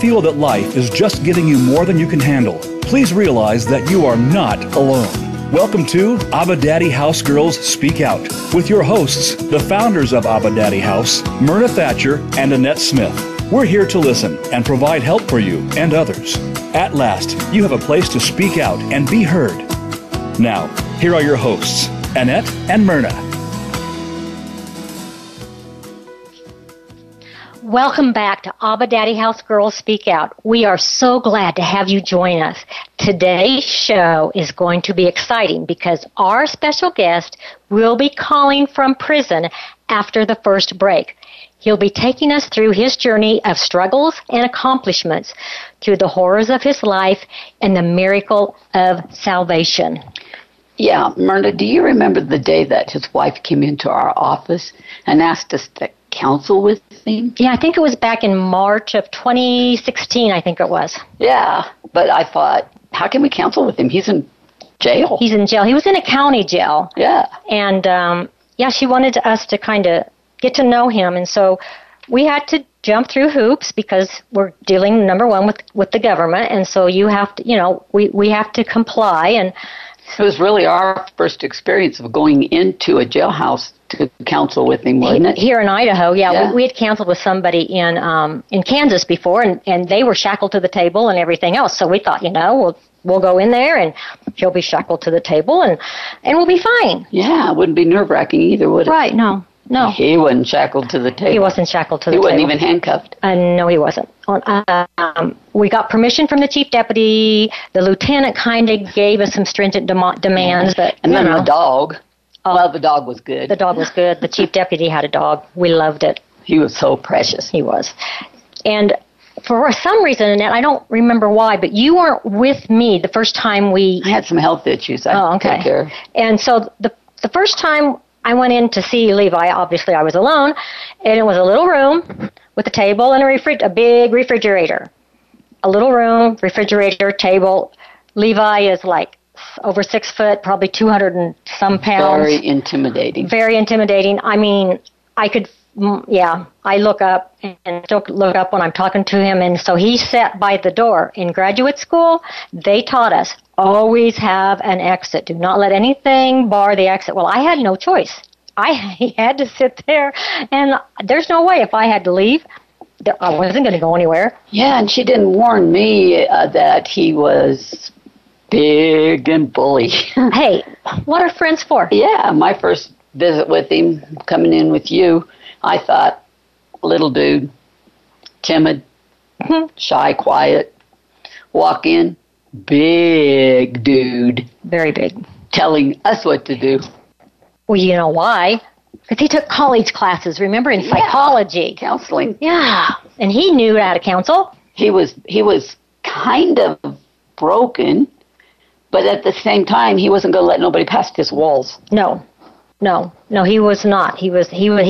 feel that life is just giving you more than you can handle, please realize that you are not alone. Welcome to Abba Daddy House Girls Speak Out with your hosts, the founders of Abba Daddy House, Myrna Thatcher and Annette Smith. We're here to listen and provide help for you and others. At last, you have a place to speak out and be heard. Now, here are your hosts, Annette and Myrna. Welcome back to Abba Daddy House Girls Speak Out. We are so glad to have you join us. Today's show is going to be exciting because our special guest will be calling from prison after the first break. He'll be taking us through his journey of struggles and accomplishments, through the horrors of his life and the miracle of salvation. Yeah, Myrna, do you remember the day that his wife came into our office and asked us to counsel with him? Yeah, I think it was back in March of 2016, I think it was. Yeah, but I thought, how can we counsel with him? He's in jail. He's in jail. He was in a county jail. Yeah. And, she wanted us to kind of get to know him, and so we had to jump through hoops because we're dealing, number one, with the government, and so you have to, we have to comply. And it was really our first experience of going into a jailhouse to counsel with him, wasn't it? Here in Idaho, yeah. We had counseled with somebody in Kansas before, and they were shackled to the table and everything else, so we thought, we'll go in there, and he'll be shackled to the table, and we'll be fine. Yeah, it wouldn't be nerve-wracking either, would it? Right, no. No. He wasn't shackled to the table. He wasn't shackled to the table. He wasn't even handcuffed. No, he wasn't. We got permission from the chief deputy. The lieutenant kind of gave us some stringent demands. But, and then the dog. Well, the dog was good. The dog was good. The chief deputy had a dog. We loved it. He was so precious. He was. And for some reason, Annette, I don't remember why, but you weren't with me the first time we... I had some health issues. Took care of. And so the first time... I went in to see Levi. Obviously, I was alone, and it was a little room with a table and a big refrigerator. A little room, refrigerator, table. Levi is like over 6 foot, probably 200 and some pounds. Very intimidating. Very intimidating. I mean, I look up and still look up when I'm talking to him, and so he sat by the door. In graduate school, they taught us, always have an exit. Do not let anything bar the exit. Well, I had no choice. He had to sit there, and there's no way if I had to leave, I wasn't going to go anywhere. Yeah, and she didn't warn me that he was big and bully. Hey, what are friends for? Yeah, my first visit with him, coming in with you, I thought, little dude, timid, shy, quiet, walk in, big dude. Very big. Telling us what to do. Well, you know why? Because he took college classes, remember, in psychology. Counseling. Yeah. And he knew how to counsel. He was kind of broken, but at the same time, he wasn't going to let nobody past his walls. No, he was not. He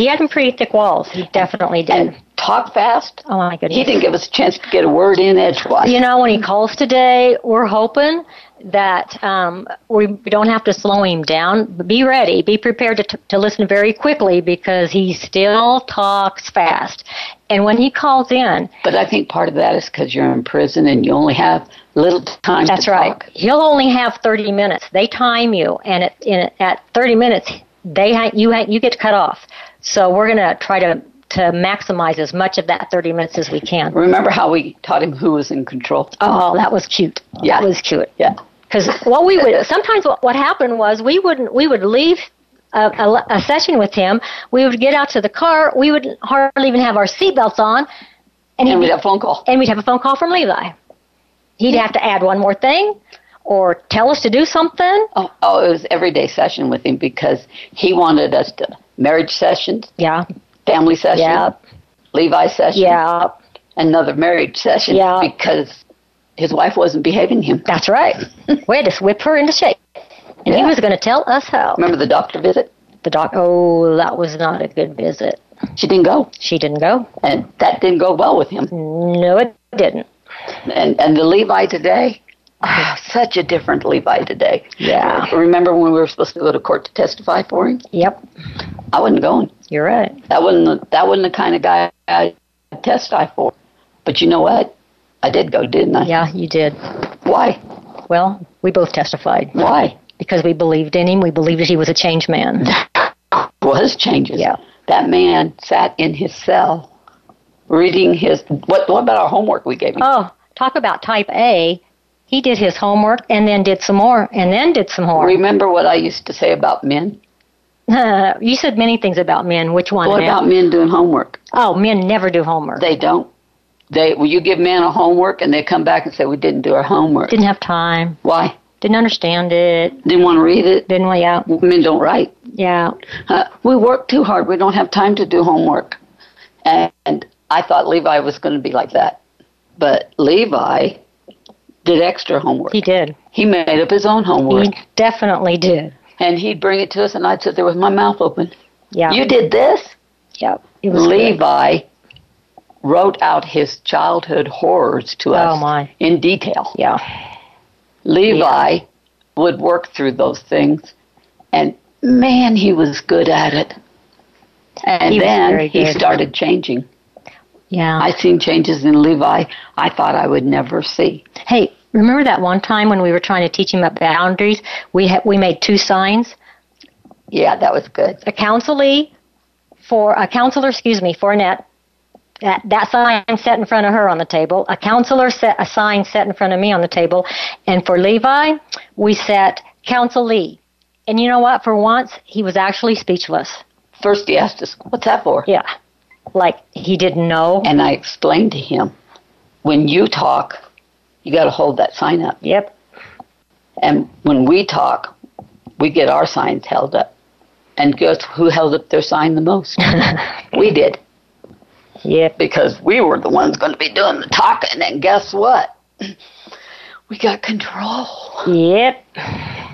had some pretty thick walls. He definitely did. And talk fast. Oh, my goodness. He didn't give us a chance to get a word in edgewise. When he calls today, we're hoping that we don't have to slow him down. But be ready. Be prepared to listen very quickly because he still talks fast. And when he calls in... But I think part of that is because you're in prison and you only have little time to talk. That's right. He'll only have 30 minutes. They time you, and at 30 minutes... you get cut off. So we're going to try to maximize as much of that 30 minutes as we can. Remember how we taught him who was in control? Oh, that was cute. Yeah. That was cute. Yeah. Because what happened was we would leave a session with him. We would get out to the car. We would hardly even have our seatbelts on. And we'd have a phone call. And we'd have a phone call from Levi. He'd have to add one more thing. Or tell us to do something? Oh, it was everyday session with him because he wanted us to marriage sessions. Yeah. Family session. Yeah. Levi session. Yeah. Another marriage session. Yeah. Because his wife wasn't behaving him. That's right. We had to whip her into shape. And he was going to tell us how. Remember the doctor visit? Oh, that was not a good visit. She didn't go. And that didn't go well with him. No, it didn't. And the Levi today... Oh, such a different Levi today. Yeah. Remember when we were supposed to go to court to testify for him? Yep. I wasn't going. You're right. That wasn't the kind of guy I'd testify for. But you know what? I did go, didn't I? Yeah, you did. Why? Well, we both testified. Why? Because we believed in him. We believed that he was a changed man. Was changes. Yeah. That man sat in his cell reading his... What about our homework we gave him? Oh, talk about type A. He did his homework and then did some more and then did some more. Remember what I used to say about men? You said many things about men. Which one? What about men doing homework? Oh, men never do homework. They don't. You give men a homework and they come back and say, we didn't do our homework. Didn't have time. Why? Didn't understand it. Didn't want to read it. Didn't want to. Men don't write. Yeah. We work too hard. We don't have time to do homework. And I thought Levi was going to be like that. But Levi did extra homework. He did. He made up his own homework. He definitely did. And he'd bring it to us, and I'd sit there with my mouth open. Yeah. You did this? Yeah. It was Levi good. Wrote out his childhood horrors to us in detail. Yeah. Levi would work through those things, and man, he was good at it. And then he started changing. Yeah. I seen changes in Levi I thought I would never see. Hey, remember that one time when we were trying to teach him about boundaries? We made two signs. Yeah, that was good. A counselor for Annette. That sign set in front of her on the table. A counselor set a sign set in front of me on the table. And for Levi, we set counselee. And you know what? For once, he was actually speechless. First he asked us, what's that for? Yeah. Like he didn't know. And I explained to him, when you talk, you got to hold that sign up. Yep. And when we talk, we get our signs held up. And guess who held up their sign the most? We did. Yeah, because we were the ones going to be doing the talking, and guess what? We got control. Yep.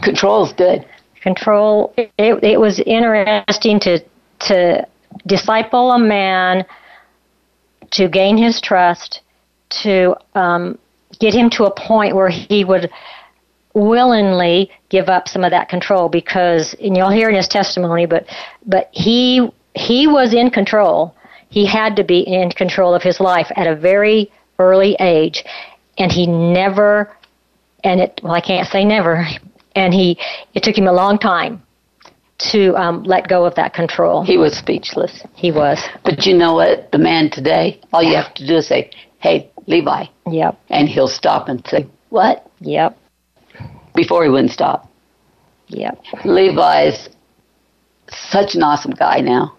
Control's good. Control. It was interesting to disciple a man, to gain his trust, to get him to a point where he would willingly give up some of that control, because, and you'll hear in his testimony, but he was in control. He had to be in control of his life at a very early age, and he never, and it, well, I can't say never, and it took him a long time to let go of that control. He was speechless. He was. But you know what? The man today, all you have to do is say, hey, Levi. Yep. And he'll stop and say, what? Yep. Before he wouldn't stop. Yep. Levi's such an awesome guy now.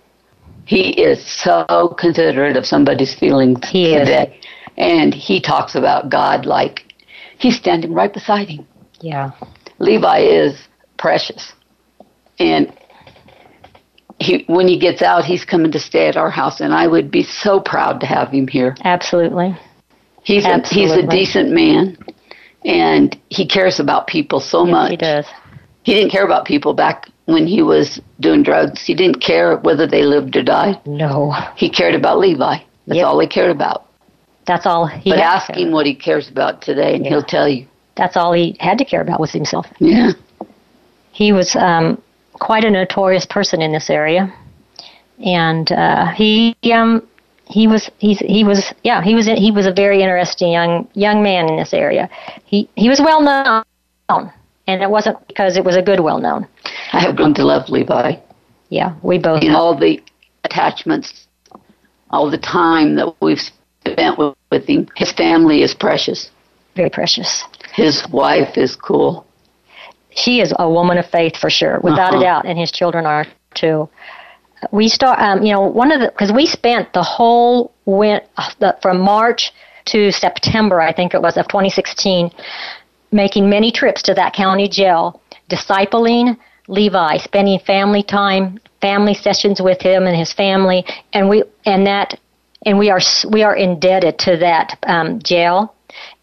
He is so considerate of somebody's feelings today. And he talks about God like he's standing right beside him. Yeah. Levi is precious. And when he gets out, he's coming to stay at our house. And I would be so proud to have him here. Absolutely. He's a decent man. And he cares about people so much. He does. He didn't care about people back when he was doing drugs. He didn't care whether they lived or died. No. He cared about Levi. That's all he cared about. That's all he had to care about. But ask him what he cares about today, and he'll tell you. That's all he had to care about was himself. Yeah. He was quite a notorious person in this area. And he was a very interesting young man in this area. He was well known. And it wasn't because it was a good well-known. I have grown to love Levi. Yeah, we both have. All the attachments, all the time that we've spent with him. His family is precious. Very precious. His wife is cool. She is a woman of faith for sure, without a doubt, and his children are too. We start, because we spent the whole from March to September, I think it was, of 2016, making many trips to that county jail, discipling Levi, spending family time, family sessions with him and his family, and we are indebted to that jail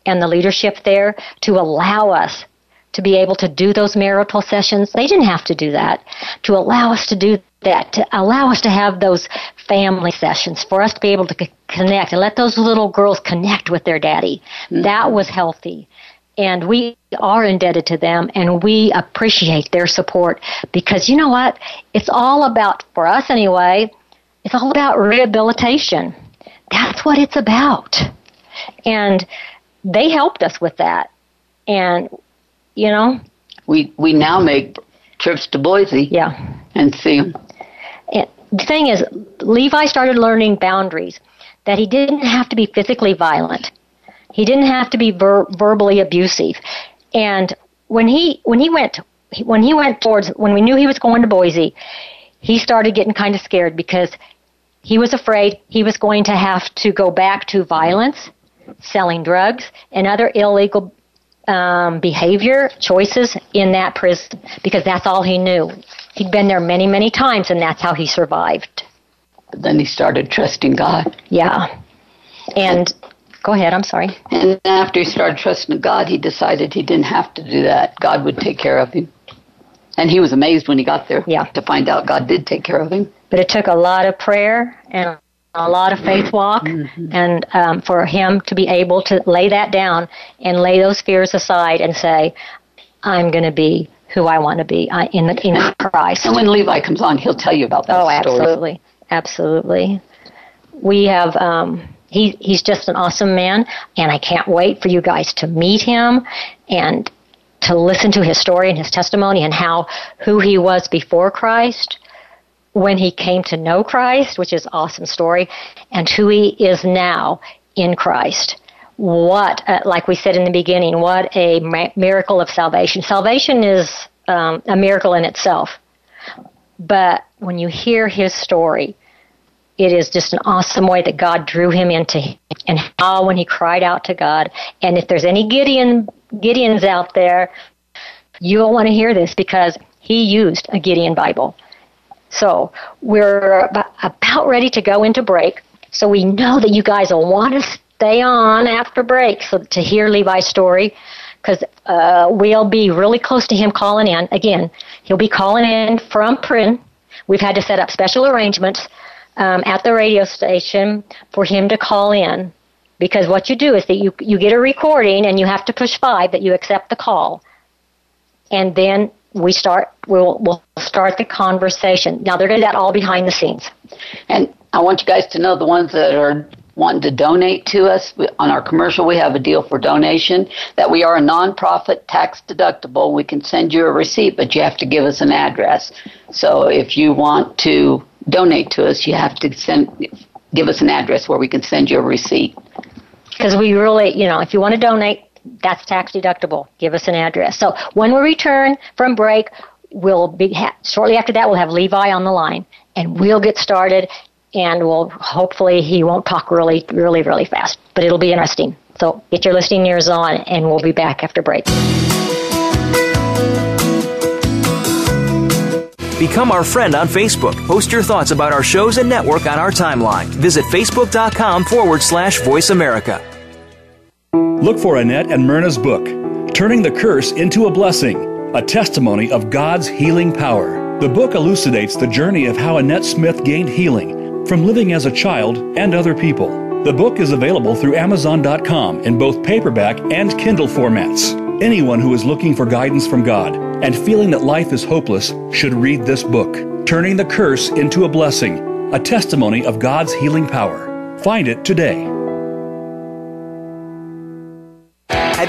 and the leadership there to allow us to be able to do those marital sessions. They didn't have to do that. To allow us to do that, to allow us to have those family sessions, for us to be able to connect and let those little girls connect with their daddy. Mm-hmm. That was healthy. And we are indebted to them, and we appreciate their support, because you know what? It's all about, for us anyway, it's all about rehabilitation. That's what it's about. And they helped us with that. And, you know. We now make trips to Boise. Yeah. And see them. And the thing is, Levi started learning boundaries, that he didn't have to be physically violent. He didn't have to be verbally abusive. And when we knew he was going to Boise, he started getting kind of scared because he was afraid he was going to have to go back to violence, selling drugs, and other illegal behavior choices in that prison, because that's all he knew. He'd been there many, many times, and that's how he survived. But then he started trusting God. Yeah. And go ahead, I'm sorry. And after he started trusting God, he decided he didn't have to do that. God would take care of him. And he was amazed when he got there to find out God did take care of him. But it took a lot of prayer and a lot of faith walk and for him to be able to lay that down and lay those fears aside and say, I'm going to be who I want to be in Christ. And when Levi comes on, he'll tell you about that story. Absolutely. Absolutely. We have... He's just an awesome man, and I can't wait for you guys to meet him and to listen to his story and his testimony and who he was before Christ, when he came to know Christ, which is an awesome story, and who he is now in Christ. What, like we said in the beginning, what a miracle of salvation. Salvation is a miracle in itself, but when you hear his story, it is just an awesome way that God drew him into him, and how when he cried out to God. And if there's any Gideons out there, you'll want to hear this, because he used a Gideon Bible. So we're about ready to go into break. So we know that you guys will want to stay on after break to hear Levi's story, because we'll be really close to him calling in. Again, he'll be calling in from prison. We've had to set up special arrangements at the radio station for him to call in, because what you do is that you get a recording and you have to push 5 that you accept the call, and then we'll start the conversation. Now they're going to do that all behind the scenes. And I want you guys to know, the ones that are wanting to donate to us on our commercial, we have a deal for donation, that we are a nonprofit, tax deductible. We can send you a receipt, but you have to give us an address. So if you want to donate to us, you have to give us an address where we can send you a receipt. Because we really, if you want to donate, that's tax deductible. Give us an address. So when we return from break, shortly after that, we'll have Levi on the line, and we'll get started, and hopefully he won't talk really, really, really fast, but it'll be interesting. So get your listening ears on, and we'll be back after break. Become our friend on Facebook. Post your thoughts about our shows and network on our timeline. Visit Facebook.com/Voice America. Look for Annette and Myrna's book, Turning the Curse into a Blessing, a testimony of God's healing power. The book elucidates the journey of how Annette Smith gained healing from living as a child and other people. The book is available through Amazon.com in both paperback and Kindle formats. Anyone who is looking for guidance from God and feeling that life is hopeless should read this book, Turning the Curse into a Blessing, a testimony of God's healing power. Find it today. Have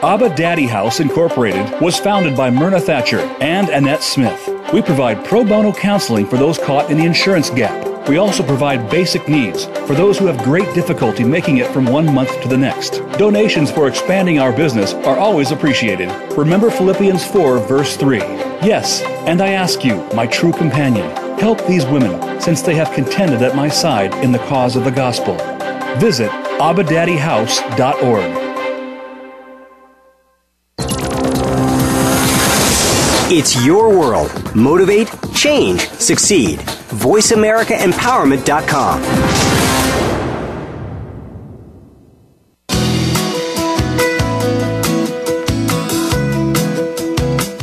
Abba Daddy House Incorporated was founded by Myrna Thatcher and Annette Smith. We provide pro bono counseling for those caught in the insurance gap. We also provide basic needs for those who have great difficulty making it from one month to the next. Donations for expanding our business are always appreciated. Remember Philippians 4, verse 3. Yes, and I ask you, my true companion, help these women, since they have contended at my side in the cause of the gospel. Visit abbadaddyhouse.org. It's your world. Motivate, change, succeed. VoiceAmericaEmpowerment.com.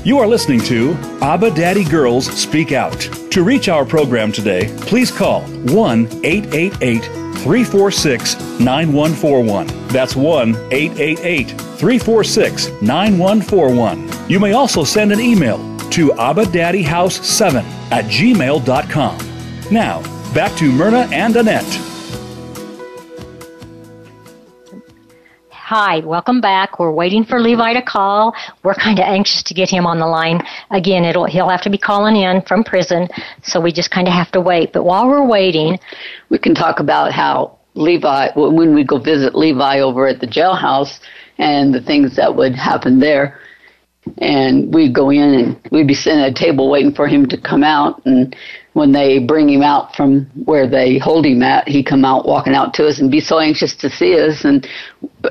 You are listening to Abba Daddy Girls Speak Out. To reach our program today, please call 1-888-346-9141. That's 1-888-346-9141. You may also send an email to abbadaddyhouse7@gmail.com. Now, back to Myrna and Annette. Hi, welcome back. We're waiting for Levi to call. We're kind of anxious to get him on the line. Again, he'll have to be calling in from prison, so we just kind of have to wait. But while we're waiting, we can talk about how Levi, when we go visit Levi over at the jailhouse and the things that would happen there. And we'd go in and we'd be sitting at a table waiting for him to come out. And when they bring him out from where they hold him at, he'd come out walking out to us and be so anxious to see us. And,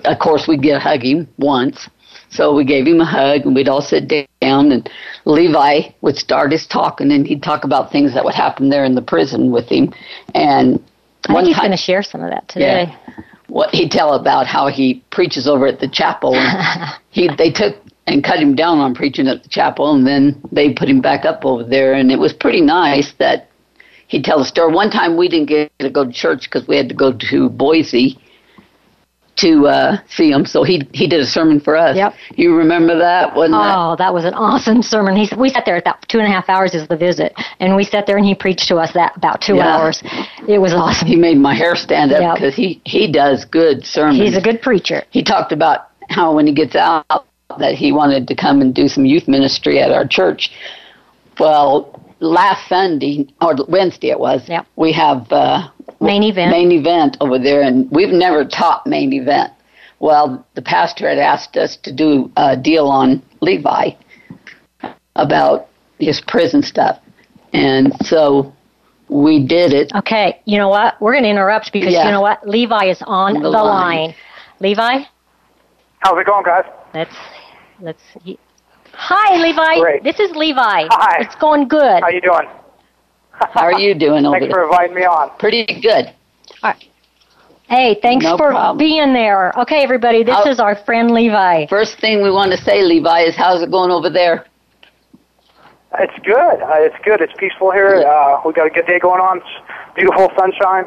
of course, we'd get a hug him once. So we gave him a hug, and we'd all sit down. And Levi would start his talk, and then he'd talk about things that would happen there in the prison with him. And I think he's going to share some of that today. Yeah, what he'd tell about how he preaches over at the chapel. And they took and cut him down on preaching at the chapel, and then they put him back up over there. And it was pretty nice that he'd tell the story. One time we didn't get to go to church because we had to go to Boise to see him, so he did a sermon for us. Yep. You remember that, wasn't it? Oh, that was an awesome sermon. We sat there about 2.5 hours is the visit, and we sat there and he preached to us that about 2 hours. It was awesome. He made my hair stand up because he does good sermons. He's a good preacher. He talked about how when he gets out, that he wanted to come and do some youth ministry at our church. Well, last Sunday, or Wednesday it was, we have main event over there, and we've never taught main event. Well, the pastor had asked us to do a deal on Levi about his prison stuff, and so we did it. Okay, you know what? We're going to interrupt because you know what? Levi is on the line. Levi? How's it going, guys? Let's see. Hi, Levi. Great. This is Levi. Hi. It's going good. How you doing? How are you doing over there? Thanks for inviting me on. Pretty good. All right. Hey, thanks for being there. Okay, everybody, this is our friend Levi. First thing we want to say, Levi, is how's it going over there? It's good. It's peaceful here. We got a good day going on. Beautiful sunshine.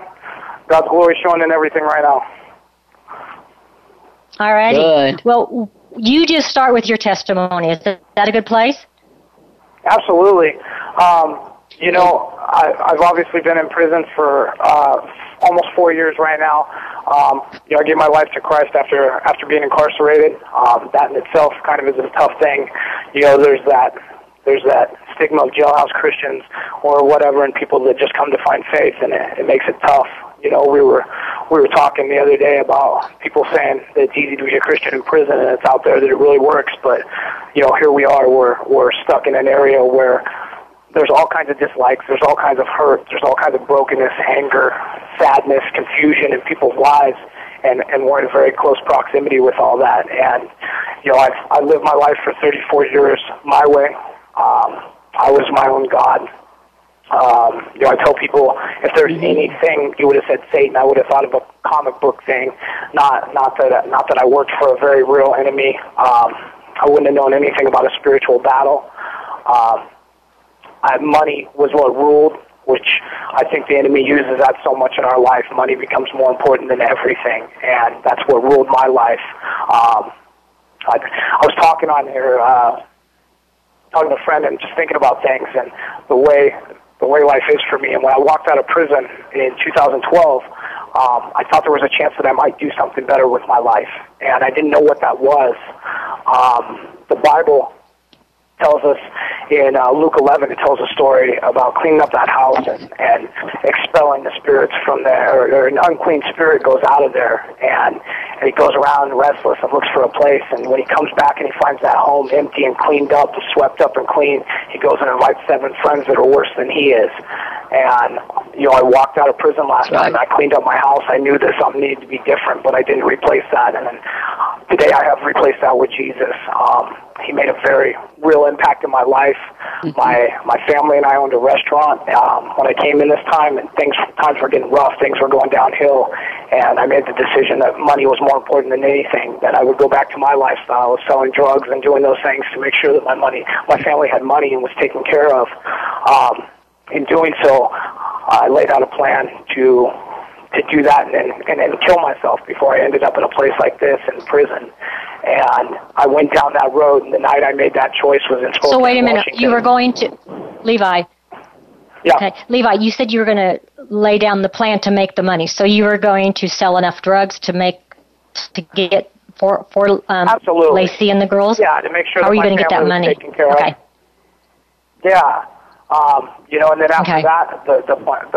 God's glory showing in everything right now. All righty. Good. Well, you just start with your testimony. Is that a good place? Absolutely. You know, I've obviously been in prison for almost 4 years right now. I gave my life to Christ after being incarcerated. That in itself kind of is a tough thing. You know, there's that stigma of jailhouse Christians or whatever, and people that just come to find faith, and it makes it tough. You know, we were talking the other day about people saying that it's easy to be a Christian in prison and it's out there that it really works, but, you know, here we are, we're stuck in an area where there's all kinds of dislikes, there's all kinds of hurt, there's all kinds of brokenness, anger, sadness, confusion in people's lives, and we're in very close proximity with all that. And, you know, I lived my life for 34 years my way. I was my own God. I tell people if there's anything you would have said Satan, I would have thought of a comic book thing. Not that I worked for a very real enemy. I wouldn't have known anything about a spiritual battle. Money was what ruled, which I think the enemy uses that so much in our life. Money becomes more important than everything, and that's what ruled my life. I was talking on here, talking to a friend, and just thinking about things and the way life is for me. And when I walked out of prison in 2012, I thought there was a chance that I might do something better with my life, and I didn't know what that was. The Bible tells us in Luke 11, it tells a story about cleaning up that house and expelling the spirits from there, or an unclean spirit goes out of there, and he goes around restless and looks for a place, and when he comes back and he finds that home empty and cleaned up and swept up and clean, he goes and invites 7 friends that are worse than he is. And, you know, I walked out of prison last night, and I cleaned up my house. I knew that something needed to be different, but I didn't replace that. And then today I have replaced that with Jesus. He made a very real impact in my life. My family and I owned a restaurant when I came in this time, and times were getting rough. Things were going downhill, and I made the decision that money was more important than anything, that I would go back to my lifestyle of selling drugs and doing those things to make sure that my family had money and was taken care of. In doing so, I laid out a plan to do that and kill myself before I ended up in a place like this in prison. And I went down that road, and the night I made that choice was in Spokane. So wait a minute, Washington. You were going to, Levi. Yeah. Okay. Levi, you said you were going to lay down the plan to make the money. So you were going to sell enough drugs to get for absolutely Lacey and the girls. Yeah, to make sure. How are you going to get that money? Okay. Of. Yeah. And then after that, the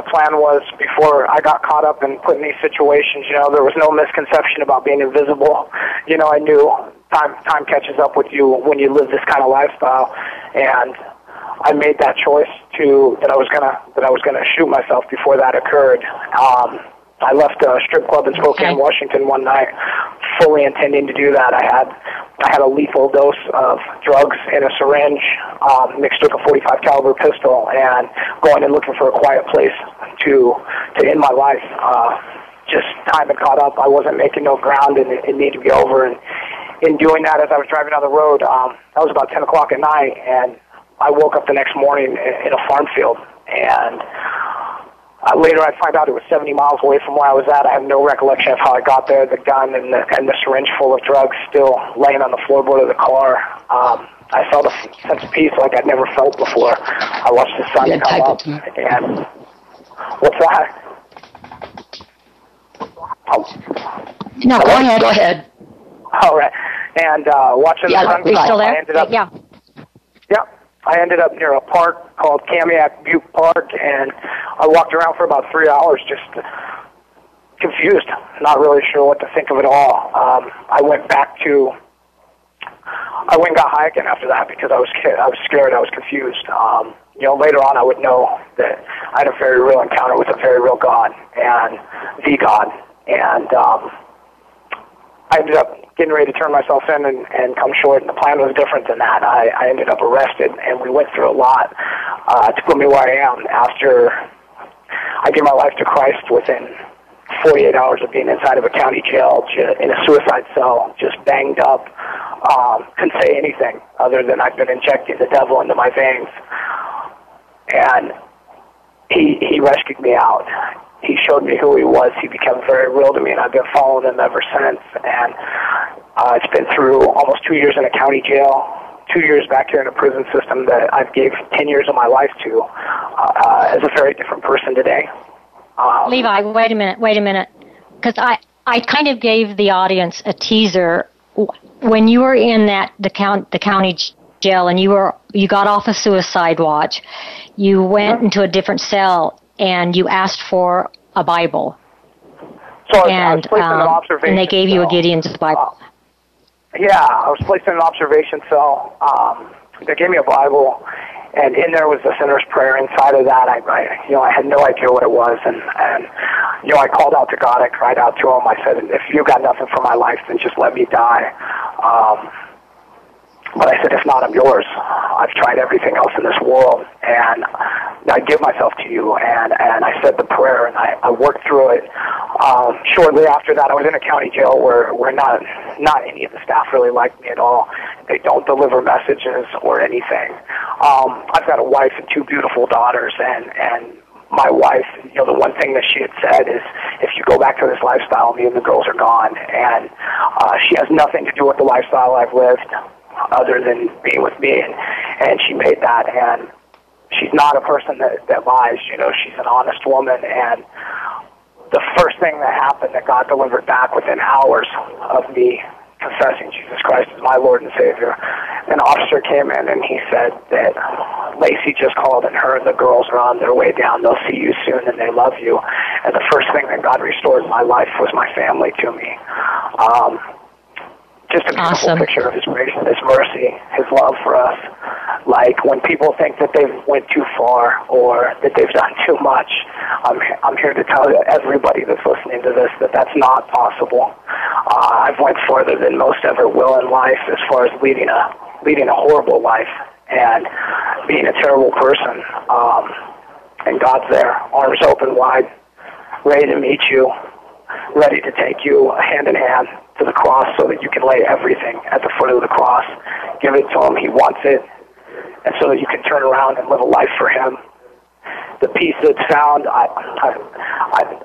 plan was, before I got caught up and put in these situations, there was no misconception about being invisible. I knew time catches up with you when you live this kind of lifestyle, and I made that choice that I was gonna shoot myself before that occurred. I left a strip club in Spokane, Washington one night, fully intending to do that. I had a lethal dose of drugs in a syringe mixed with a .45 caliber pistol, and going and looking for a quiet place to end my life. Just time had caught up. I wasn't making no ground, and it needed to be over. And in doing that, as I was driving down the road, that was about 10 o'clock at night, and I woke up the next morning in a farm field, and later I find out it was 70 miles away from where I was at. I have no recollection of how I got there. The gun and the syringe full of drugs still laying on the floorboard of the car. I felt a sense of peace like I'd never felt before. I watched the sun come up. And what's that? No, go ahead. All right. And watching the sun come up, I ended up... Yeah. Yep. I ended up near a park called Kamiak Butte Park, and I walked around for about 3 hours just confused, not really sure what to think of it all. I went and got hiking after that because I was scared, I was confused. Later on I would know that I had a very real encounter with a very real God, and the God, and I ended up getting ready to turn myself in and come short, and the plan was different than that. I ended up arrested, and we went through a lot to put me where I am. After I gave my life to Christ, within 48 hours of being inside of a county jail in a suicide cell, just banged up, couldn't say anything other than I'd been injecting the devil into my veins. And he rescued me out. He showed me who he was. He became very real to me, and I've been following him ever since. And it's been through almost 2 years in a county jail, 2 years back here in a prison system that I've gave 10 years of my life to, as a very different person today. Levi, wait a minute. Because I kind of gave the audience a teaser. When you were in the county jail, and you got off a suicide watch, you went into a different cell, and you asked for a Bible. So I was placed in an observation cell. And they gave you a Gideon's Bible. I was placed in an observation cell. They gave me a Bible, and in there was the sinner's prayer. Inside of that, I had no idea what it was, and I called out to God. I cried out to him. I said, "If you got nothing for my life, then just let me die." But I said, if not, I'm yours. I've tried everything else in this world, and I give myself to you. And I said the prayer, and I worked through it. Shortly after that, I was in a county jail where not any of the staff really liked me at all. They don't deliver messages or anything. I've got a wife and two beautiful daughters, and my wife, the one thing that she had said is, if you go back to this lifestyle, me and the girls are gone. And she has nothing to do with the lifestyle I've lived, other than being with me, and she made that, and she's not a person that lies, she's an honest woman, and the first thing that happened that God delivered back within hours of me confessing Jesus Christ as my Lord and Savior, an officer came in, and he said that Lacey just called, and her and the girls are on their way down, they'll see you soon, and they love you. And the first thing that God restored in my life was my family to me. Just a beautiful picture of his grace, his mercy, his love for us. Like, when people think that they've went too far or that they've done too much, I'm here to tell everybody that's listening to this that that's not possible. I've went further than most ever will in life as far as leading a horrible life and being a terrible person. And God's there, arms open wide, ready to meet you, ready to take you hand in hand to the cross so that you can lay everything at the foot of the cross. Give it to Him. He wants it. And so that you can turn around and live a life for Him. The peace that's found,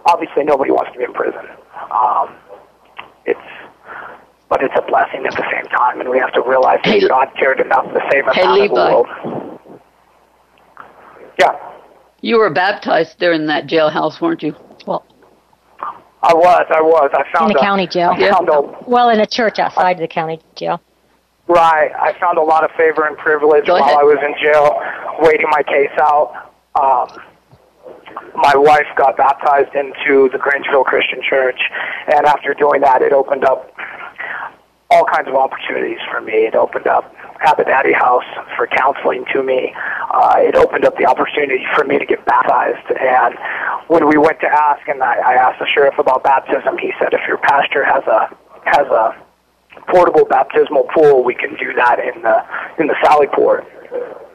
obviously nobody wants to be in prison. But it's a blessing at the same time, and we have to realize that God cared enough to save us out of the world. Yeah. You were baptized there in that jailhouse, weren't you? Well, I was. In the county jail. Well, in a church outside the county jail. Right. I found a lot of favor and privilege while I was in jail, waiting my case out. My wife got baptized into the Grangeville Christian Church, and after doing that, it opened up all kinds of opportunities for me. It opened up Abba Daddy House for counseling to me. It opened up the opportunity for me to get baptized. And when we went to ask, and I asked the sheriff about baptism, he said, if your pastor has a portable baptismal pool, we can do that in the Sally Port.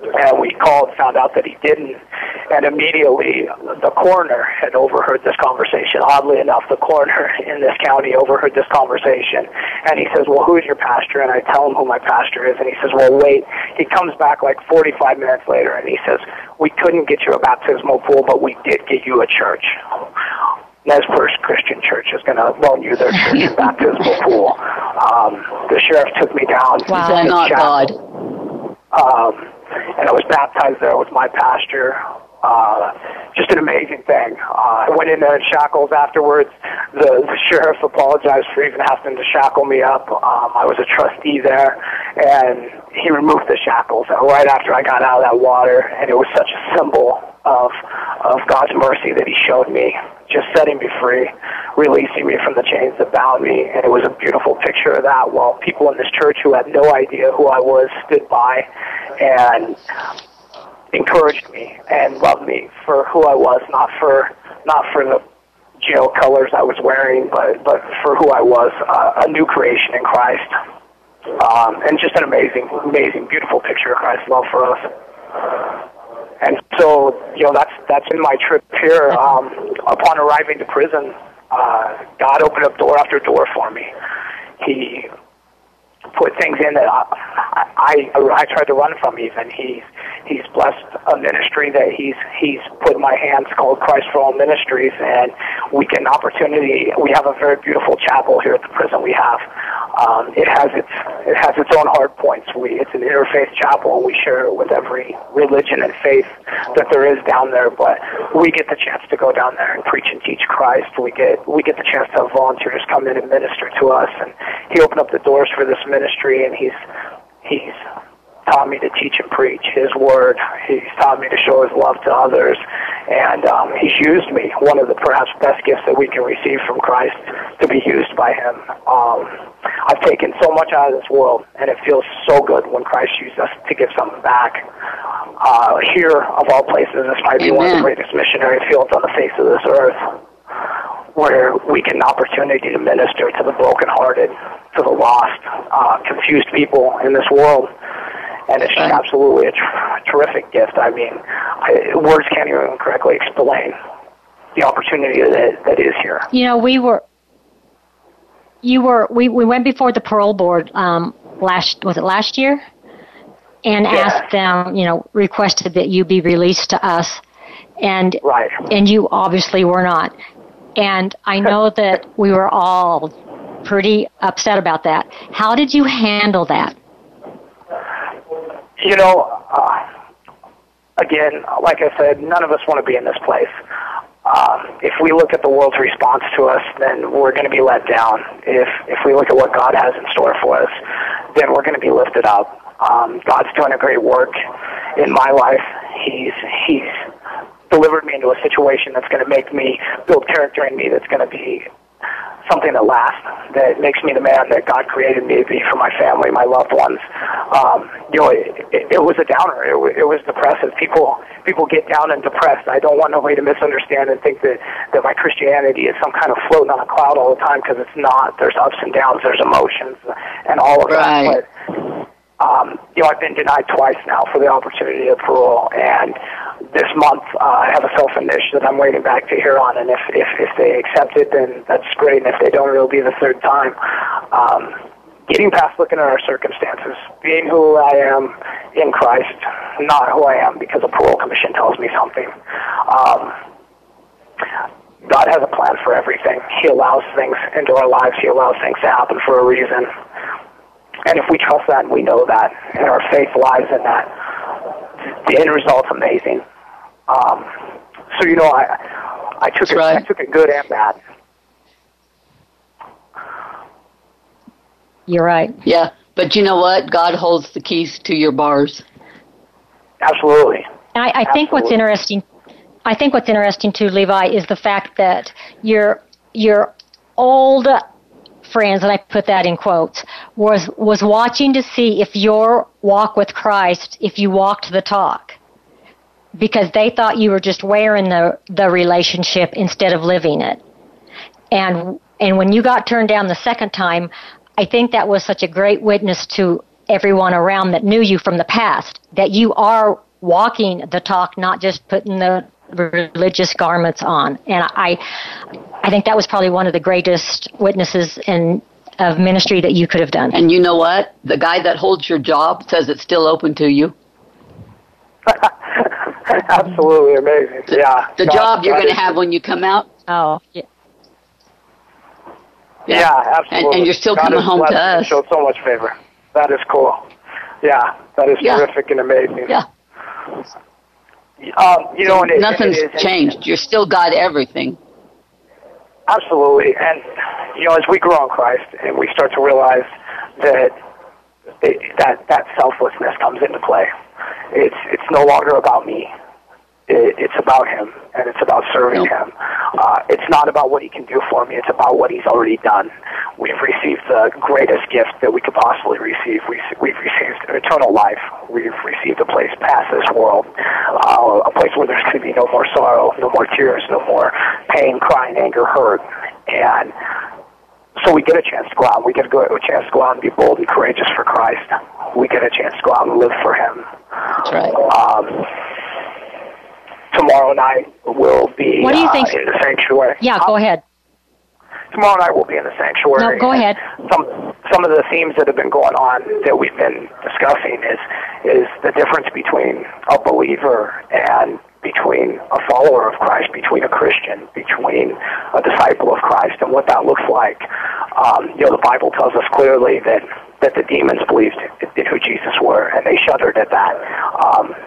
And we called, found out that he didn't, and immediately the coroner had overheard this conversation. Oddly enough, the coroner in this county overheard this conversation, and he says, well, who's your pastor? And I tell him who my pastor is, and he says, well, wait. He comes back like 45 minutes later, and he says, we couldn't get you a baptismal pool, but we did get you a church. Nez Perce Christian Church is going to loan you their church and baptismal pool. The sheriff took me down. Wow, to not God. And I was baptized there with my pastor. Just an amazing thing. I went in there in shackles afterwards. The sheriff apologized for even having to shackle me up. I was a trustee there, and he removed the shackles right after I got out of that water, and it was such a symbol of God's mercy that He showed me, just setting me free, releasing me from the chains that bound me. And it was a beautiful picture of that, while people in this church who had no idea who I was stood by and encouraged me and loved me for who I was, not for the jail colors I was wearing, but for who I was, a new creation in Christ. And just an amazing, beautiful picture of Christ's love for us. And so, that's in my trip here. Upon arriving to prison, God opened up door after door for me. He put things in that I tried to run from even. He's blessed a ministry that he's put in my hands called Christ for All Ministries, and we have a very beautiful chapel here at the prison we have. It has its own hard points. It's an interfaith chapel, and we share it with every religion and faith that there is down there, but we get the chance to go down there and preach and teach Christ. We get the chance to have volunteers come in and minister to us, and He opened up the doors for this ministry, and He's taught me to teach and preach His word. He's taught me to show His love to others, and He's used me, one of the perhaps best gifts that we can receive from Christ, to be used by Him. I've taken so much out of this world, and it feels so good when Christ uses us to give something back. Here, of all places, this might be Amen. One of the greatest missionary fields on the face of this earth, where we get an opportunity to minister to the brokenhearted, to the lost, confused people in this world. And it's just absolutely a terrific gift. I mean, words can't even correctly explain the opportunity that is here. We went before the parole board, last year? And asked them, requested that you be released to us. And, and you obviously were not. And I know that we were all pretty upset about that. How did you handle that? Again, like I said, none of us want to be in this place. If we look at the world's response to us, then we're going to be let down. If we look at what God has in store for us, then we're going to be lifted up. God's doing a great work in my life. He's delivered me into a situation that's going to make me build character in me that's going to be something that lasts, that makes me the man that God created me to be for my family, my loved ones. It was a downer. It was depressive. People get down and depressed. I don't want nobody to misunderstand and think that my Christianity is some kind of floating on a cloud all the time, because it's not. There's ups and downs. There's emotions and all of that. But, I've been denied twice now for the opportunity of parole, and this month I have a self-initiative that I'm waiting back to hear on, and if they accept it, then that's great, and if they don't, it'll be the third time. Getting past looking at our circumstances, being who I am in Christ, not who I am because a parole commission tells me something. God has a plan for everything. He allows things into our lives. He allows things to happen for a reason. And if we trust that and we know that, and our faith lies in that, the end result's amazing. I took a good and bad. You're right. Yeah, but you know what? God holds the keys to your bars. Absolutely. I think what's interesting too, Levi, is the fact that your old friends, and I put that in quotes, was watching to see if your walk with Christ, if you walked the talk, because they thought you were just wearing the relationship instead of living it. And when you got turned down the second time, I think that was such a great witness to everyone around that knew you from the past, that you are walking the talk, not just putting the religious garments on. And I think that was probably one of the greatest witnesses of ministry that you could have done. And you know what? The guy that holds your job says it's still open to you. Absolutely amazing. Yeah. The job you're going to have when you come out. Oh, yeah. Yeah, absolutely. And you're still coming home to us. Showed so much favor. That is cool. Yeah, that is terrific and amazing. Yeah. Nothing's changed. You're still God everything. Absolutely. And, as we grow in Christ and we start to realize that selflessness comes into play, it's no longer about me. It's about Him, and it's about serving Him. It's not about what He can do for me. It's about what He's already done. We've received the greatest gift that we could possibly receive. We've received eternal life. We've received a place past this world, a place where there's going to be no more sorrow, no more tears, no more pain, crying, anger, hurt. And so we get a chance to go out. We get a chance to go out and be bold and courageous for Christ. We get a chance to go out and live for Him. That's right. Tomorrow night will be in the sanctuary. Yeah, go ahead. Tomorrow night we'll be in the sanctuary. No, go ahead. Some of the themes that have been going on that we've been discussing is the difference between a believer and between a follower of Christ, between a Christian, between a disciple of Christ, and what that looks like. The Bible tells us clearly that the demons believed in who Jesus were, and they shuddered at that.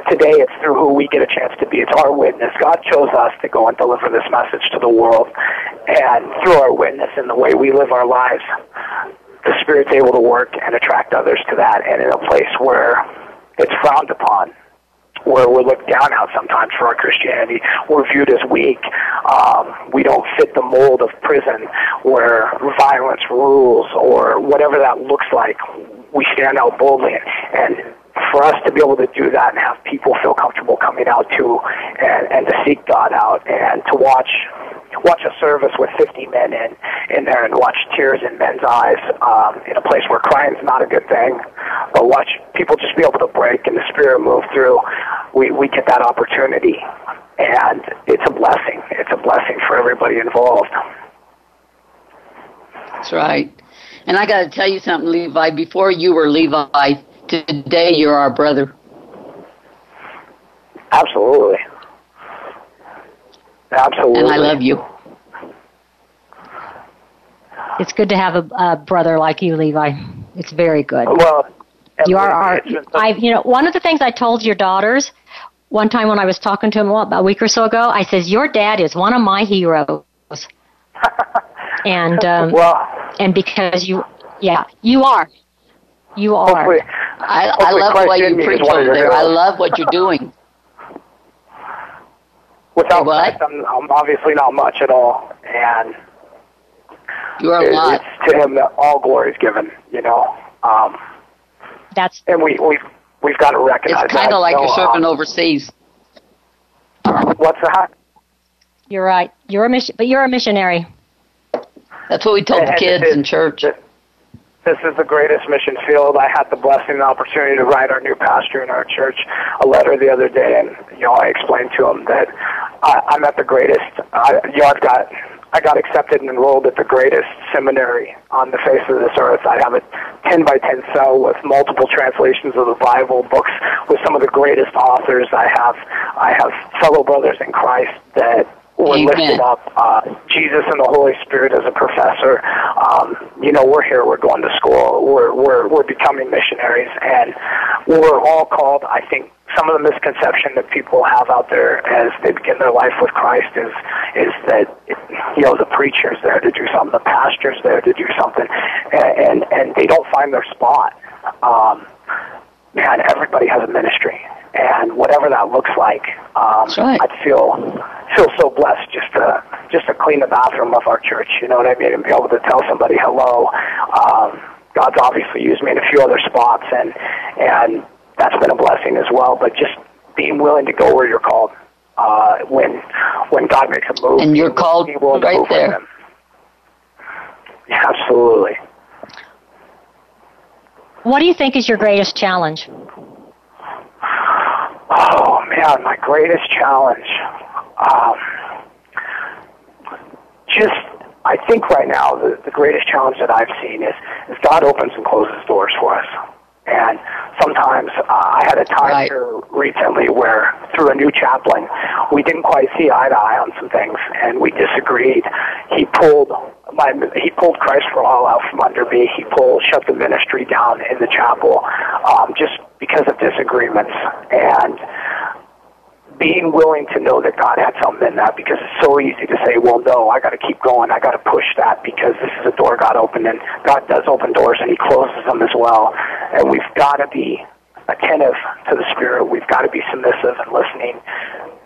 Today, it's through who we get a chance to be. It's our witness. God chose us to go and deliver this message to the world, and through our witness and the way we live our lives, the Spirit's able to work and attract others to that, and in a place where it's frowned upon, where we're looked down on sometimes for our Christianity. We're viewed as weak. We don't fit the mold of prison where violence rules or whatever that looks like. We stand out boldly. And for us to be able to do that and have people feel comfortable coming out to and to seek God out and to watch a service with 50 men in there and watch tears in men's eyes in a place where crying's not a good thing, but watch people just be able to break and the Spirit move through, we get that opportunity. And it's a blessing. It's a blessing for everybody involved. That's right. And I got to tell you something, Levi. Before you were Levi, today you're our brother. Absolutely. Absolutely. And I love you. It's good to have a brother like you, Levi. It's very good. Well, you are our. One of the things I told your daughters one time when I was talking to them about a week or so ago, I says, "Your dad is one of my heroes." And because you are. You are. I love what you preach over there. I love what you're doing. Without Christ, I'm obviously not much at all, and You are alive. It's to Him that all glory is given. You know, that's and we've got to recognize. It's kind of like you're serving overseas. What's that? You're right. You're a mission, but you're a missionary. That's what we told the kids in church. This is the greatest mission field. I had the blessing and opportunity to write our new pastor in our church a letter the other day, and you know I explained to him that I'm at the greatest. I got accepted and enrolled at the greatest seminary on the face of this earth. I have a 10-by-10 cell with multiple translations of the Bible, books with some of the greatest authors. I have fellow brothers in Christ that were lifted up. Jesus and the Holy Spirit as a professor. You know, we're here. We're going to school. We're becoming missionaries, and we're all called. I think some of the misconception that people have out there as they begin their life with Christ is that you know the preacher's there to do something, the pastor's there to do something, and they don't find their spot. Man, everybody has a ministry, and whatever that looks like, right. I feel so blessed just to clean the bathroom of our church. You know what I mean, and be able to tell somebody hello. God's obviously used me in a few other spots, and that's been a blessing as well. But just being willing to go where you're called when God makes a move, and you're called right there. Yeah, absolutely. What do you think is your greatest challenge? Oh, man, my greatest challenge. I think right now the greatest challenge that I've seen is God opens and closes doors for us. And sometimes I had a time here recently where through a new chaplain, we didn't quite see eye to eye on some things, and we disagreed. He pulled Christ for All out from under me. He shut the ministry down in the chapel just because of disagreements. And being willing to know that God had something in that, because it's so easy to say, well, no, I got to keep going. I got to push that because this is a door God opened, and God does open doors, and He closes them as well. And we've got to be attentive to the Spirit. We've got to be submissive and listening,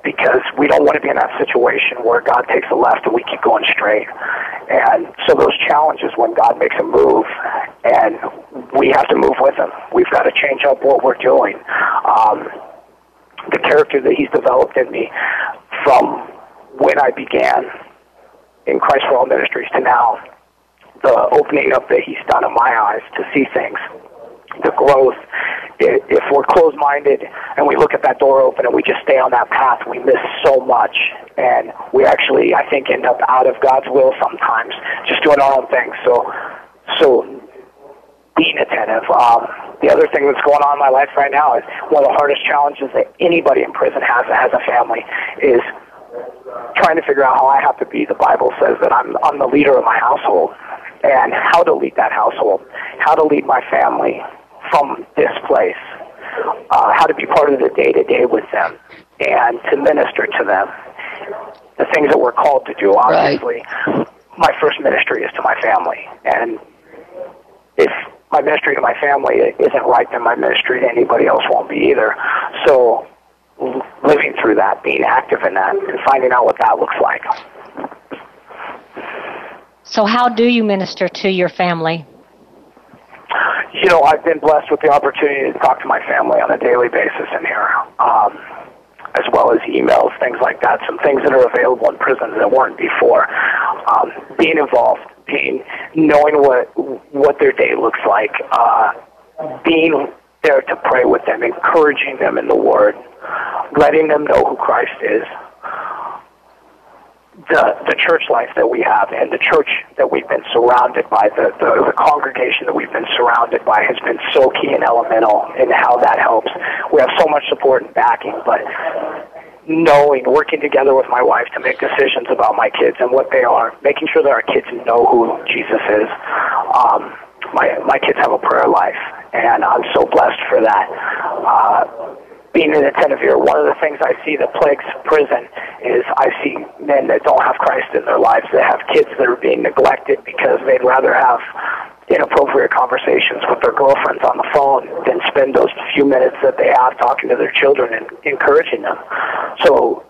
because we don't want to be in that situation where God takes a left and we keep going straight. And so those challenges when God makes a move, and we have to move with Him. We've got to change up what we're doing. The character that He's developed in me from when I began in Christ for All Ministries to now, the opening up that He's done in my eyes to see things, the growth. If we're closed-minded and we look at that door open and we just stay on that path, we miss so much. And we actually, I think, end up out of God's will sometimes, just doing our own thing. So being attentive. The other thing that's going on in my life right now is one of the hardest challenges that anybody in prison has as a family is trying to figure out how I have to be. The Bible says that I'm the leader of my household, and how to lead that household, how to lead my family from this place, how to be part of the day-to-day with them, and to minister to them. The things that we're called to do, obviously. Right. My first ministry is to my family, and if my ministry to my family isn't right, then my ministry to anybody else won't be either. So living through that, being active in that, and finding out what that looks like. So how do you minister to your family? You know, I've been blessed with the opportunity to talk to my family on a daily basis in here, as well as emails, things like that, some things that are available in prisons that weren't before. Being involved, knowing what their day looks like, being there to pray with them, encouraging them in the Word, letting them know who Christ is. The church life that we have and the church that we've been surrounded by, the congregation that we've been surrounded by has been so key and elemental in how that helps. We have so much support and backing, but knowing, working together with my wife to make decisions about my kids and what they are, making sure that our kids know who Jesus is. My kids have a prayer life, and I'm so blessed for that. Being an attentive ear, one of the things I see that plagues prison is I see men that don't have Christ in their lives, that have kids that are being neglected because they'd rather have inappropriate conversations with their girlfriends on the phone than spend those few minutes that they have talking to their children and encouraging them. So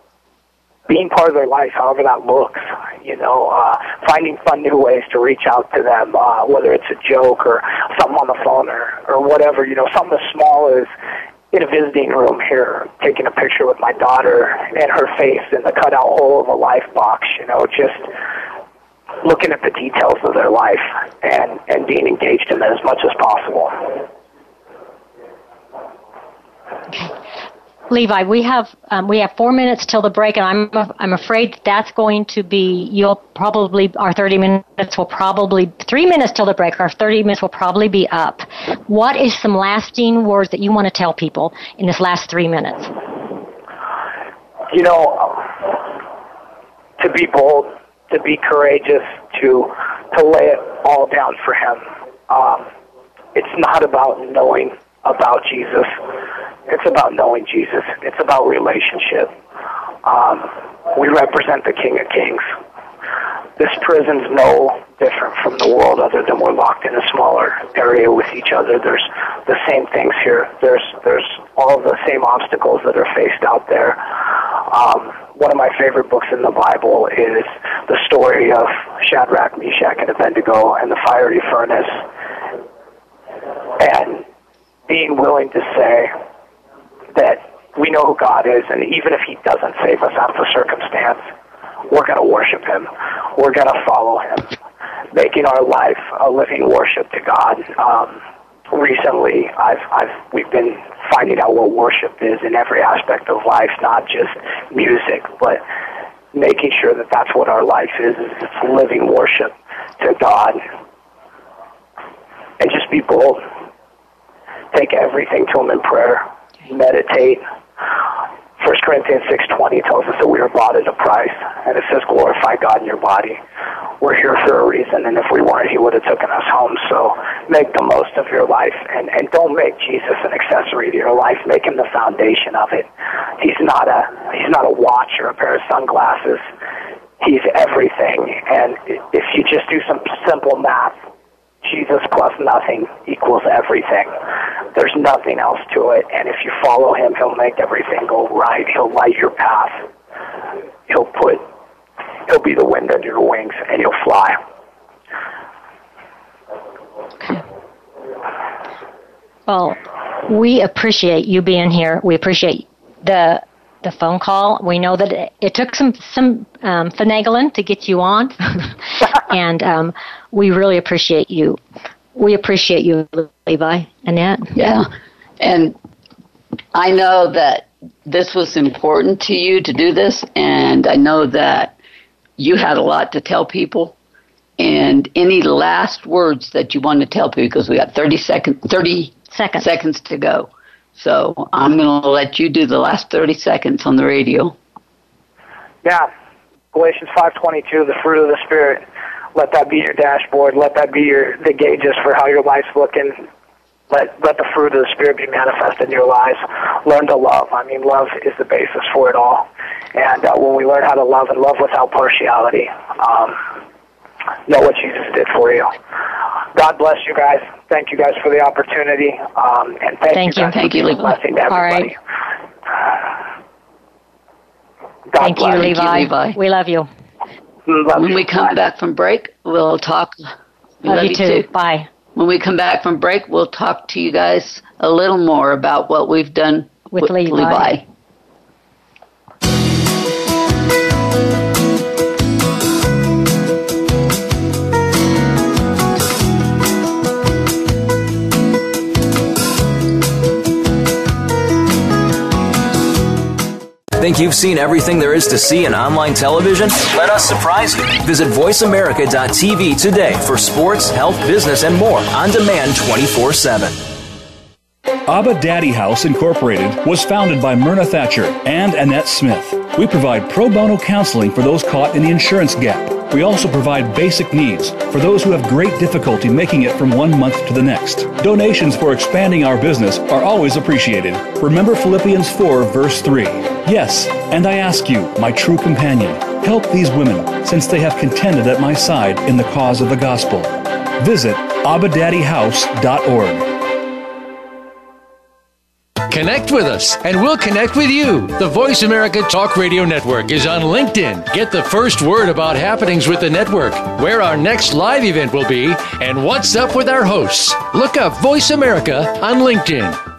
being part of their life, however that looks, finding fun new ways to reach out to them, whether it's a joke or something on the phone or whatever, something as small as in a visiting room here, taking a picture with my daughter and her face in the cutout hole of a life box, just looking at the details of their life and being engaged in that as much as possible. Okay. Levi, we have 4 minutes till the break, and I'm afraid that's going to be our 30 minutes will probably 3 minutes till the break. Our 30 minutes will probably be up. What is some lasting words that you want to tell people in this last 3 minutes? To be bold, to be courageous, to lay it all down for Him. It's not about knowing about Jesus. It's about knowing Jesus. It's about relationship. We represent the King of Kings. This prison's no different from the world, other than we're locked in a smaller area with each other. There's the same things here. There's all the same obstacles that are faced out there. One of my favorite books in the Bible is the story of Shadrach, Meshach, and Abednego and the fiery furnace. And being willing to say that we know who God is, and even if He doesn't save us out of a circumstance, we're going to worship Him. We're going to follow Him, making our life a living worship to God. Recently, we've been finding out what worship is in every aspect of life, not just music, but making sure that that's what our life is it's living worship to God. And just be bold. Take everything to Him in prayer. Meditate. 1 Corinthians 6:20 tells us that we are bought at a price, and it says glorify God in your body. We're here for a reason, and if we weren't, He would have taken us home. So make the most of your life, and don't make Jesus an accessory to your life. Make Him the foundation of it. He's not a watch or a pair of sunglasses. He's everything. And if you just do some simple math, Jesus plus nothing equals everything. There's nothing else to it, and if you follow Him, He'll make everything go right. He'll light your path. He'll be the wind under your wings, and you'll fly. Okay. Well, we appreciate you being here. We appreciate the phone call. We know that it took some finagling to get you on, and we really appreciate you. We appreciate you, Levi. Annette? Yeah, and I know that this was important to you to do this, and I know that you had a lot to tell people. And any last words that you want to tell people, because we got 30 seconds to go. So I'm going to let you do the last 30 seconds on the radio. Yeah, Galatians 5:22, the fruit of the Spirit. Let that be your dashboard. Let that be the gauges for how your life's looking. Let the fruit of the Spirit be manifest in your lives. Learn to love. I mean, love is the basis for it all. And when we learn how to love and love without partiality, know what Jesus did for you. God bless you guys. Thank you guys for the opportunity. And thank you, Levi. All right. Thank you, Levi. We love you. When we come back from break, we'll talk. Love you too. Bye. When we come back from break, we'll talk to you guys a little more about what we've done with Levi. Think you've seen everything there is to see in online television? Let us surprise you. Visit voiceamerica.tv today for sports, health, business, and more on demand 24/7. Abba Daddy House Incorporated was founded by Myrna Thatcher and Annette Smith. We provide pro bono counseling for those caught in the insurance gap. We also provide basic needs for those who have great difficulty making it from one month to the next. Donations for expanding our business are always appreciated. Remember Philippians 4, verse 3. Yes, and I ask you, my true companion, help these women, since they have contended at my side in the cause of the gospel. Visit abadaddyhouse.org. Connect with us, and we'll connect with you. The Voice America Talk Radio Network is on LinkedIn. Get the first word about happenings with the network, where our next live event will be, and what's up with our hosts. Look up Voice America on LinkedIn.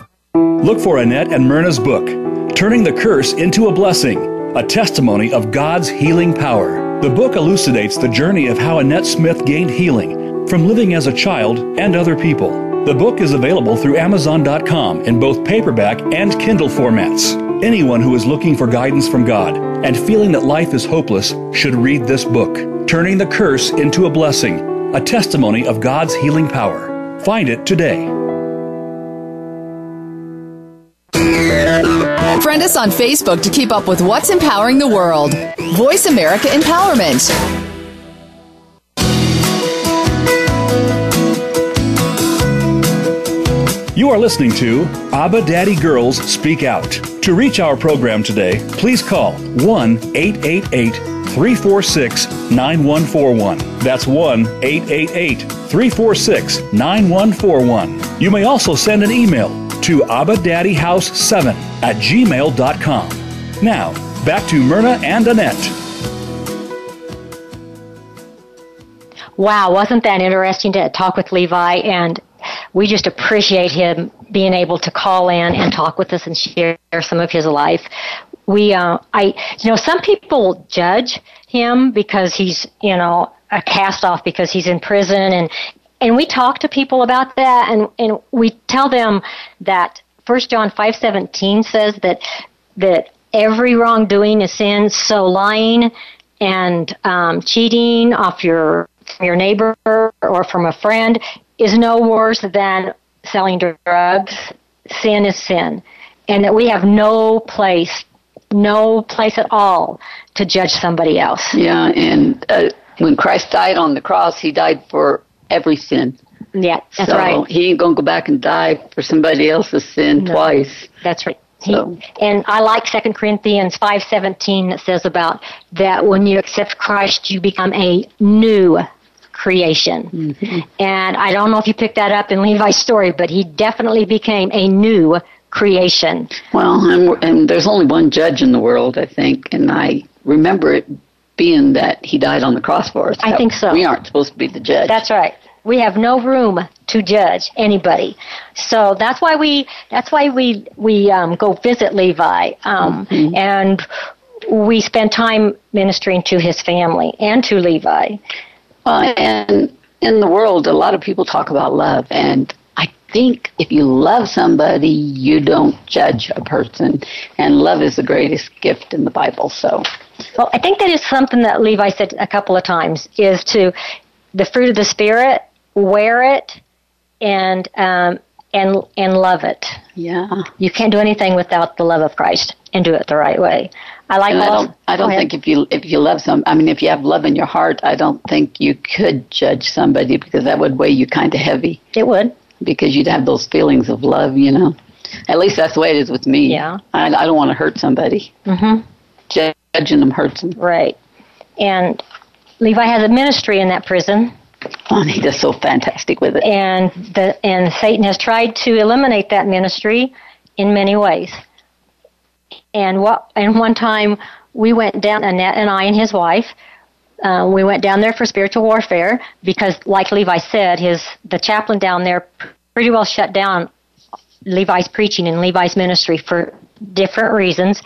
Look for Annette and Myrna's book, Turning the Curse into a Blessing, a testimony of God's healing power. The book elucidates the journey of how Annette Smith gained healing from living as a child and other people. The book is available through Amazon.com in both paperback and Kindle formats. Anyone who is looking for guidance from God and feeling that life is hopeless should read this book, Turning the Curse into a Blessing, a testimony of God's healing power. Find it today. Friend us on Facebook to keep up with what's empowering the world. Voice America Empowerment. You are listening to Abba Daddy Girls Speak Out. To reach our program today, please call 1-888-346-9141. That's 1-888-346-9141. You may also send an email to abbadaddyhouse7@gmail.com. Now, back to Myrna and Annette. Wow, wasn't that interesting to talk with Levi, and we just appreciate him being able to call in and talk with us and share some of his life. Some people judge him because he's, a cast off because he's in prison, and we talk to people about that, and we tell them that 1 John 5:17 says that every wrongdoing is sin, so lying and cheating off your neighbor or from a friend is no worse than selling drugs. Sin is sin. And that we have no place at all to judge somebody else. Yeah, and when Christ died on the cross, he died for every sin. Yeah, that's right. So he ain't going to go back and die for somebody else's sin twice. That's right. And I like 2 Corinthians 5:17 that says about that when you accept Christ, you become a new creation. Mm-hmm. And I don't know if you picked that up in Levi's story, but he definitely became a new creation. Well, and there's only one judge in the world, I think, and I remember it being that he died on the cross for us. I think so. We aren't supposed to be the judge. That's right. We have no room to judge anybody. So that's why we go visit Levi, mm-hmm. and we spend time ministering to his family and to Levi. And in the world, a lot of people talk about love, and I think if you love somebody, you don't judge a person, and love is the greatest gift in the Bible. So, well, I think that is something that Levi said a couple of times, is to the fruit of the Spirit, wear it, and love it. Yeah, you can't do anything without the love of Christ, and do it the right way. I don't think if you love some. I mean, if you have love in your heart, I don't think you could judge somebody, because that would weigh you kind of heavy. It would, because you'd have those feelings of love. At least that's the way it is with me. Yeah, I don't want to hurt somebody. Mm-hmm. Judging them hurts them. Right, and Levi has a ministry in that prison. Oh, he does so fantastic with it. And Satan has tried to eliminate that ministry in many ways. And one time we went down, Annette and I and his wife, we went down there for spiritual warfare because, like Levi said, the chaplain down there pretty well shut down Levi's preaching and Levi's ministry for different reasons,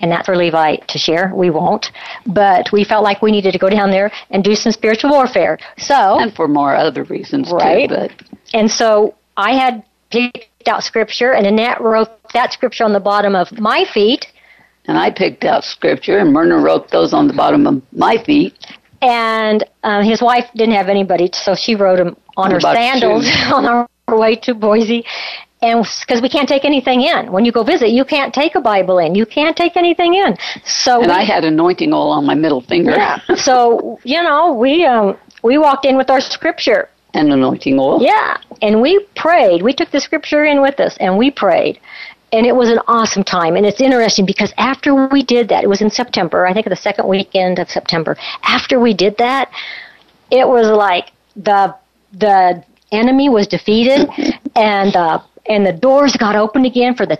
and that's for Levi to share. We won't, but we felt like we needed to go down there and do some spiritual warfare. So, and for more other reasons, right? Too, but. And so I had picked out scripture, and Annette wrote that scripture on the bottom of my feet. And I picked out scripture, and Myrna wrote those on the bottom of my feet. And his wife didn't have anybody, so she wrote them on her sandals on our way to Boise. And because we can't take anything in. When you go visit, you can't take a Bible in. You can't take anything in. So I had anointing oil on my middle finger. Yeah. So, we walked in with our scripture. And anointing oil. Yeah. And we prayed. We took the scripture in with us, and we prayed. And it was an awesome time. And it's interesting because after we did that, it was in September, I think the second weekend of September. After we did that, it was like the enemy was defeated, and the And the doors got opened again for the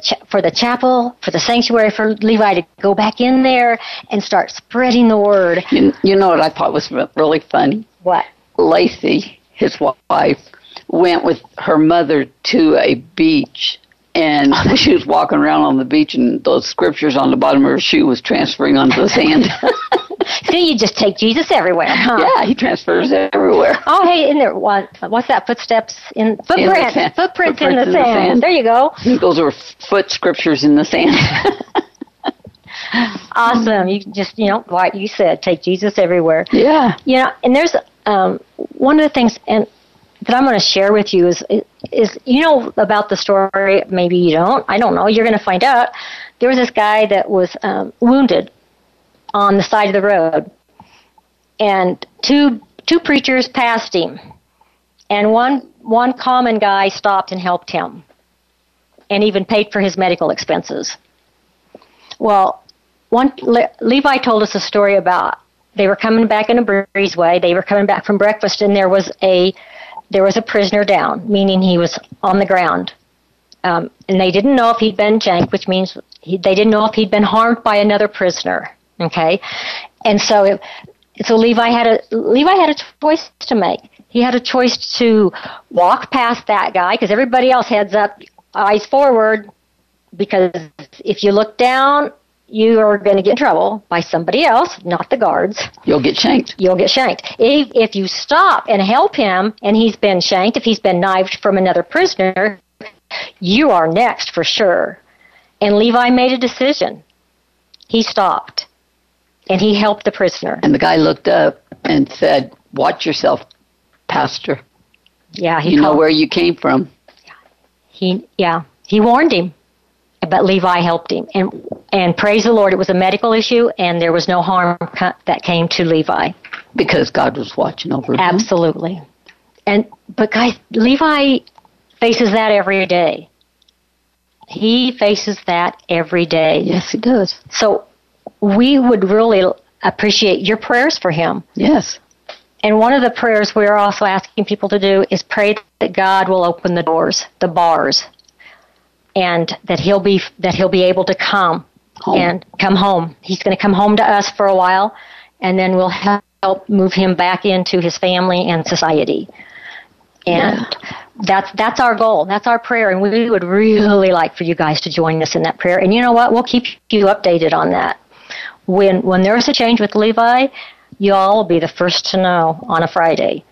chapel, for the sanctuary, for Levi to go back in there and start spreading the word. You know what I thought was really funny? What? Lacey, his wife, went with her mother to a beach, and she was walking around on the beach, and those scriptures on the bottom of her shoe was transferring onto the sand. See, you just take Jesus everywhere, huh? Yeah, he transfers everywhere. Oh, hey, in there, what's that? Footprints in the sand. There you go. Those are foot scriptures in the sand. Awesome. You just, like you said, take Jesus everywhere. Yeah. And there's one of the things that I'm going to share with you is about the story. Maybe you don't. I don't know. You're going to find out. There was this guy that was wounded on the side of the road, and two preachers passed him, and one common guy stopped and helped him, and even paid for his medical expenses. Well, Levi told us a story about they were coming back in a breezeway. They were coming back from breakfast, and there was a prisoner down, meaning he was on the ground, and they didn't know if he'd been janked, which means they didn't know if he'd been harmed by another prisoner. Okay, and so Levi had a choice to make. He had a choice to walk past that guy, because everybody else heads up, eyes forward, because if you look down, you are going to get in trouble by somebody else, not the guards. You'll get shanked. If you stop and help him, and he's been shanked, if he's been knifed from another prisoner, you are next for sure. And Levi made a decision. He stopped. And he helped the prisoner. And the guy looked up and said, "Watch yourself, Pastor. Yeah, he know where you came from." He warned him, but Levi helped him. And praise the Lord, it was a medical issue, and there was no harm that came to Levi because God was watching over him. Absolutely. But guys, Levi faces that every day. He faces that every day. Yes, he does. So we would really appreciate your prayers for him. Yes. And one of the prayers we're also asking people to do is pray that God will open the doors, the bars, and that he'll be able to come home. He's going to come home to us for a while, and then we'll help move him back into his family and society. And that's our goal. That's our prayer. And we would really like for you guys to join us in that prayer. And you know what? We'll keep you updated on that. When there's a change with Levi, you all will be the first to know on a Friday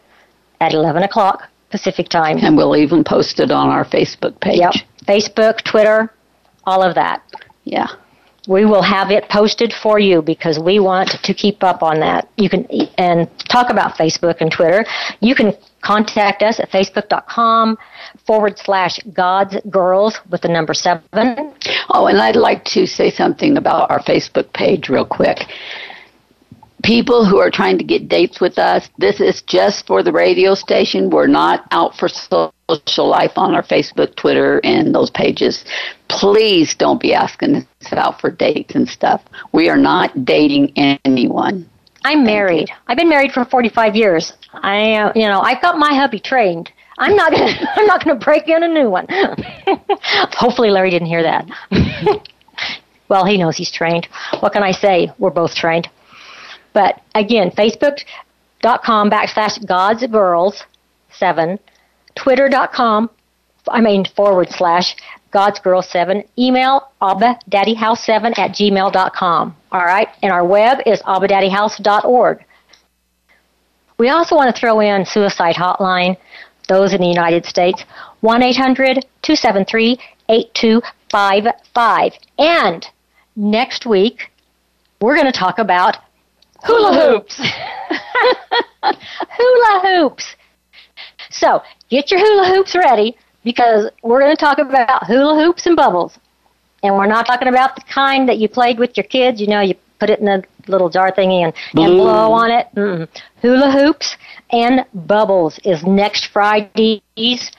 at 11 o'clock Pacific time. And we'll even post it on our Facebook page. Yep. Facebook, Twitter, all of that. Yeah. We will have it posted for you because we want to keep up on that. You can talk about Facebook and Twitter. You can contact us at facebook.com/God's Girls with the number 7. Oh, and I'd like to say something about our Facebook page real quick. People who are trying to get dates with us, this is just for the radio station. We're not out for social life on our Facebook, Twitter, and those pages. Please don't be asking us out for dates and stuff. We are not dating anyone. I'm married. I've been married for 45 years. I've got my hubby trained. I'm not gonna break in a new one. Hopefully, Larry didn't hear that. Well, he knows he's trained. What can I say? We're both trained. But again, facebook.com/God's Girls 7, twitter.com/. God's Girl 7, email abbadaddyhouse7@gmail.com. All right, and our web is abbadaddyhouse.org. We also want to throw in suicide hotline, those in the United States, 1-800-273-8255. And next week, we're going to talk about hula hoops. Hula hoops. So get your hula hoops ready, because we're going to talk about hula hoops and bubbles. And we're not talking about the kind that you played with your kids. You put it in a little jar thingy and blow on it. Mm-mm. Hula hoops and bubbles is next Friday's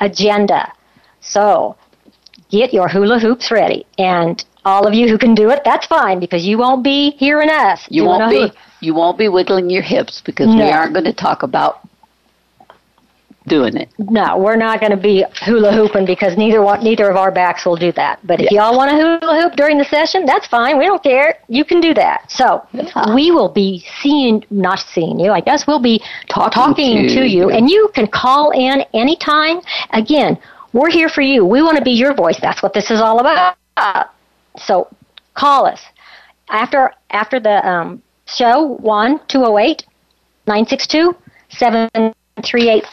agenda. So get your hula hoops ready. And all of you who can do it, that's fine, because you won't be hearing us. You won't be wiggling your hips, because we aren't going to talk about doing it. No, we're not going to be hula hooping because neither of our backs will do that. But if y'all want to hula hoop during the session, that's fine. We don't care. You can do that. So we will be not seeing you. I guess we'll be talking to you, and you can call in anytime. Again, we're here for you. We want to be your voice. That's what this is all about. So call us after the show 1-208-962-7384,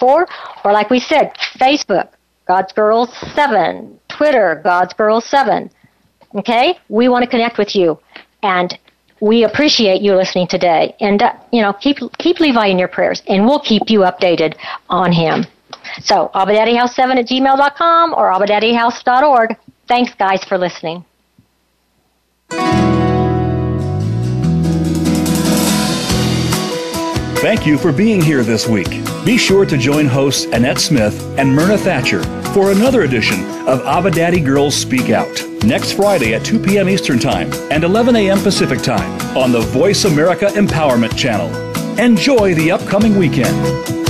or like we said, Facebook, God's Girls 7, Twitter, God's Girls 7. Okay, we want to connect with you, and we appreciate you listening today. And keep Levi in your prayers, and we'll keep you updated on him. So AbbaDaddyHouse7@gmail.com or AbbaDaddyHouse.org. Thanks, guys, for listening. Thank you for being here this week. Be sure to join hosts Annette Smith and Myrna Thatcher for another edition of Abba Daddy Girls Speak Out next Friday at 2 p.m. Eastern Time and 11 a.m. Pacific Time on the Voice America Empowerment Channel. Enjoy the upcoming weekend.